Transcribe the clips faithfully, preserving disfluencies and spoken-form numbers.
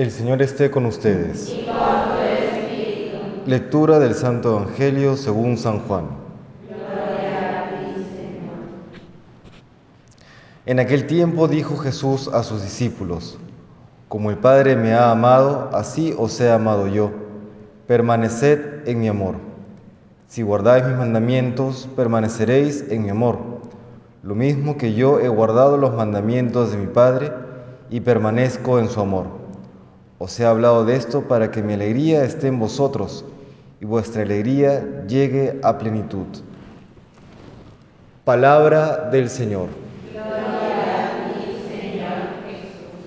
El Señor esté con ustedes. Y con tu espíritu. Lectura del Santo Evangelio según San Juan. Gloria a ti, Señor. En aquel tiempo dijo Jesús a sus discípulos: Como el Padre me ha amado, así os he amado yo. Permaneced en mi amor. Si guardáis mis mandamientos, permaneceréis en mi amor. Lo mismo que yo he guardado los mandamientos de mi Padre y permanezco en su amor. Os he hablado de esto para que mi alegría esté en vosotros y vuestra alegría llegue a plenitud. Palabra del Señor. Gloria a ti, Señor Jesús.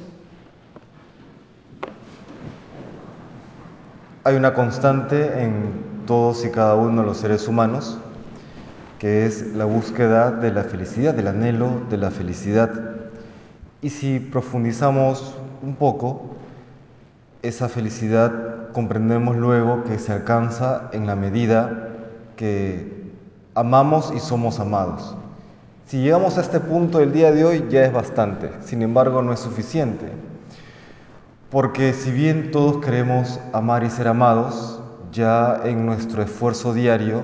Hay una constante en todos y cada uno de los seres humanos, que es la búsqueda de la felicidad, del anhelo de la felicidad. Y si profundizamos un poco, esa felicidad comprendemos luego que se alcanza en la medida que amamos y somos amados. Si llegamos a este punto del día de hoy ya es bastante, sin embargo no es suficiente. Porque si bien todos queremos amar y ser amados, ya en nuestro esfuerzo diario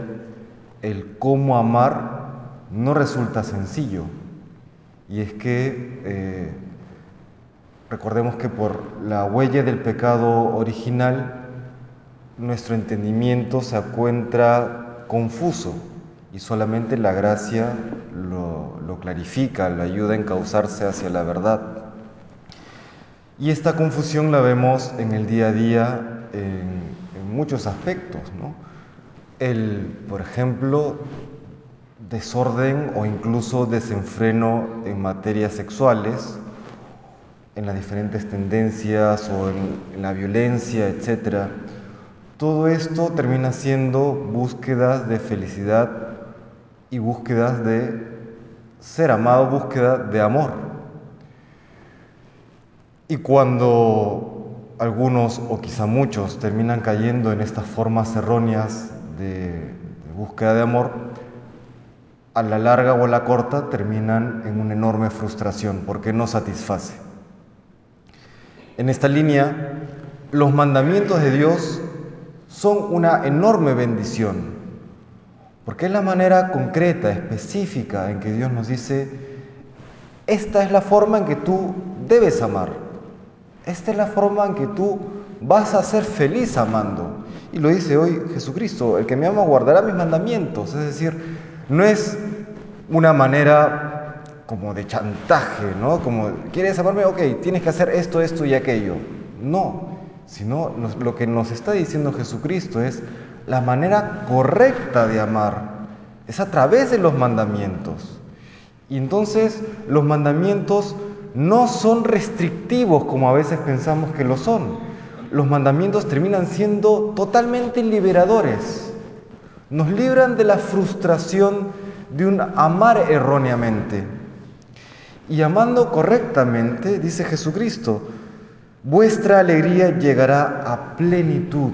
el cómo amar no resulta sencillo. Y es que... Eh, Recordemos que por la huella del pecado original, nuestro entendimiento se encuentra confuso y solamente la gracia lo, lo clarifica, lo ayuda a encauzarse hacia la verdad. Y esta confusión la vemos en el día a día en, en muchos aspectos, ¿no? El, por ejemplo, desorden o incluso desenfreno en materias sexuales, en las diferentes tendencias o en la violencia, etcétera. Todo esto termina siendo búsquedas de felicidad y búsquedas de ser amado, búsqueda de amor. Y cuando algunos o quizá muchos terminan cayendo en estas formas erróneas de, de búsqueda de amor, a la larga o a la corta terminan en una enorme frustración porque no satisface. En esta línea, los mandamientos de Dios son una enorme bendición, porque es la manera concreta, específica, en que Dios nos dice: esta es la forma en que tú debes amar, esta es la forma en que tú vas a ser feliz amando. Y lo dice hoy Jesucristo: el que me ama guardará mis mandamientos. Es decir, no es una manera como de chantaje, ¿no? Como, ¿quieres amarme? Ok, tienes que hacer esto, esto y aquello. No, sino nos, lo que nos está diciendo Jesucristo es la manera correcta de amar. Es a través de los mandamientos. Y entonces los mandamientos no son restrictivos como a veces pensamos que lo son. Los mandamientos terminan siendo totalmente liberadores. Nos libran de la frustración de un amar erróneamente. Y amando correctamente, dice Jesucristo, vuestra alegría llegará a plenitud.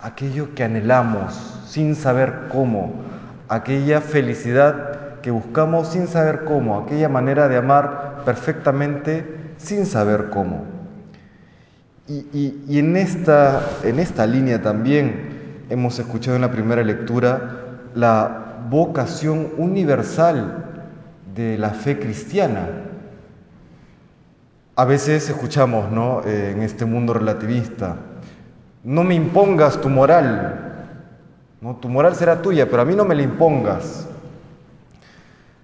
Aquello que anhelamos sin saber cómo, aquella felicidad que buscamos sin saber cómo, aquella manera de amar perfectamente sin saber cómo. Y, y, y en, esta, en esta línea también hemos escuchado en la primera lectura la vocación universal de la fe cristiana. A veces escuchamos, ¿no?, eh, en este mundo relativista: no me impongas tu moral, ¿no? Tu moral será tuya, pero a mí no me la impongas.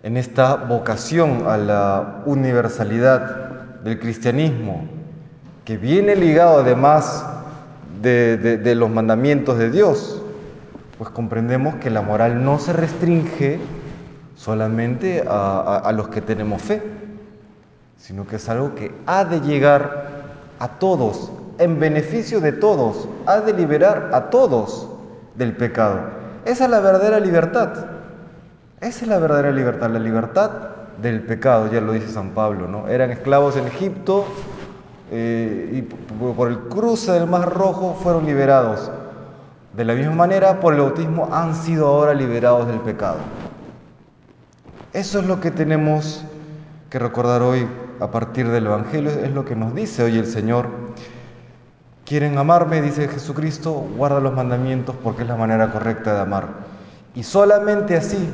En esta vocación a la universalidad del cristianismo, que viene ligado además de, de, de los mandamientos de Dios, pues comprendemos que la moral no se restringe solamente a, a, a los que tenemos fe, sino que es algo que ha de llegar a todos, en beneficio de todos, ha de liberar a todos del pecado. Esa es la verdadera libertad, esa es la verdadera libertad, la libertad del pecado, ya lo dice San Pablo, ¿no? Eran esclavos en Egipto eh, y por el cruce del Mar Rojo fueron liberados. De la misma manera, por el bautismo han sido ahora liberados del pecado. Eso es lo que tenemos que recordar hoy a partir del Evangelio, es lo que nos dice hoy el Señor. quieren amarme, dice Jesucristo, guarda los mandamientos porque es la manera correcta de amar. Y solamente así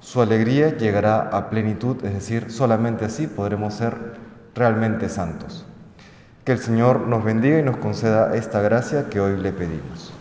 su alegría llegará a plenitud, es decir, solamente así podremos ser realmente santos. Que el Señor nos bendiga y nos conceda esta gracia que hoy le pedimos.